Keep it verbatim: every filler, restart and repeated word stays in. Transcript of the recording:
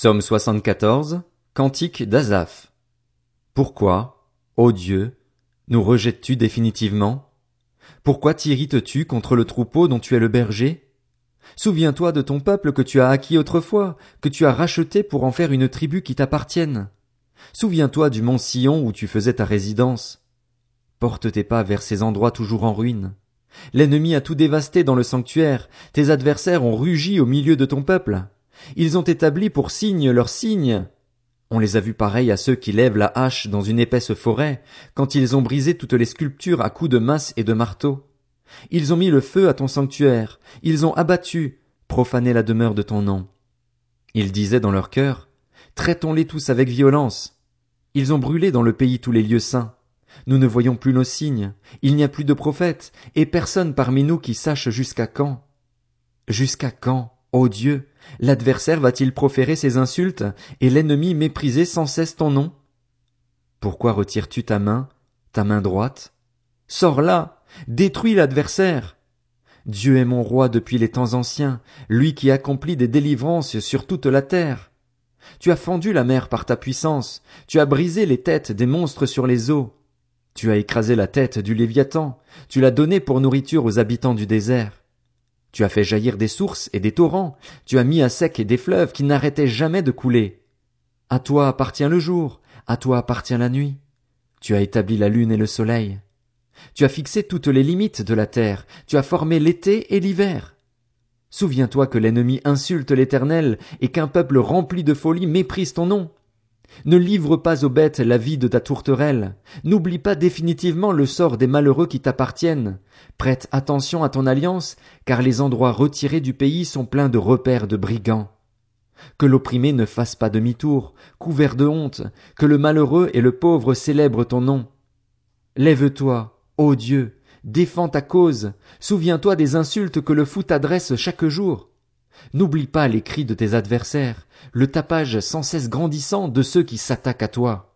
Psaume soixante-quatorze, Cantique d'Asaph. Pourquoi, ô Dieu, nous rejettes-tu définitivement? Pourquoi t'irrites-tu contre le troupeau dont tu es le berger? Souviens-toi de ton peuple que tu as acquis autrefois, que tu as racheté pour en faire une tribu qui t'appartienne. Souviens-toi du mont Sion où tu faisais ta résidence. Porte tes pas vers ces endroits toujours en ruine. L'ennemi a tout dévasté dans le sanctuaire, tes adversaires ont rugi au milieu de ton peuple. Ils ont établi pour signe leurs signes. On les a vus pareils à ceux qui lèvent la hache dans une épaisse forêt, quand ils ont brisé toutes les sculptures à coups de masse et de marteau. Ils ont mis le feu à ton sanctuaire, ils ont abattu, profané la demeure de ton nom. Ils disaient dans leur cœur, traitons-les tous avec violence. Ils ont brûlé dans le pays tous les lieux saints. Nous ne voyons plus nos signes, il n'y a plus de prophètes, et personne parmi nous qui sache jusqu'à quand. Jusqu'à quand, ô Dieu, l'adversaire va-t-il proférer ses insultes, et l'ennemi mépriser sans cesse ton nom? Pourquoi retires-tu ta main, ta main droite? Sors-la, détruis l'adversaire! Dieu est mon roi depuis les temps anciens, lui qui accomplit des délivrances sur toute la terre. Tu as fendu la mer par ta puissance, tu as brisé les têtes des monstres sur les eaux. Tu as écrasé la tête du Léviathan, tu l'as donné pour nourriture aux habitants du désert. Tu as fait jaillir des sources et des torrents, tu as mis à sec des fleuves qui n'arrêtaient jamais de couler. À toi appartient le jour, à toi appartient la nuit. Tu as établi la lune et le soleil. Tu as fixé toutes les limites de la terre, tu as formé l'été et l'hiver. Souviens-toi que l'ennemi insulte l'Éternel et qu'un peuple rempli de folie méprise ton nom. Ne livre pas aux bêtes la vie de ta tourterelle. N'oublie pas définitivement le sort des malheureux qui t'appartiennent. Prête attention à ton alliance, car les endroits retirés du pays sont pleins de repères de brigands. Que l'opprimé ne fasse pas demi-tour, couvert de honte, que le malheureux et le pauvre célèbrent ton nom. Lève-toi, ô Dieu, défends ta cause, souviens-toi des insultes que le fou t'adresse chaque jour. N'oublie pas les cris de tes adversaires, le tapage sans cesse grandissant de ceux qui s'attaquent à toi.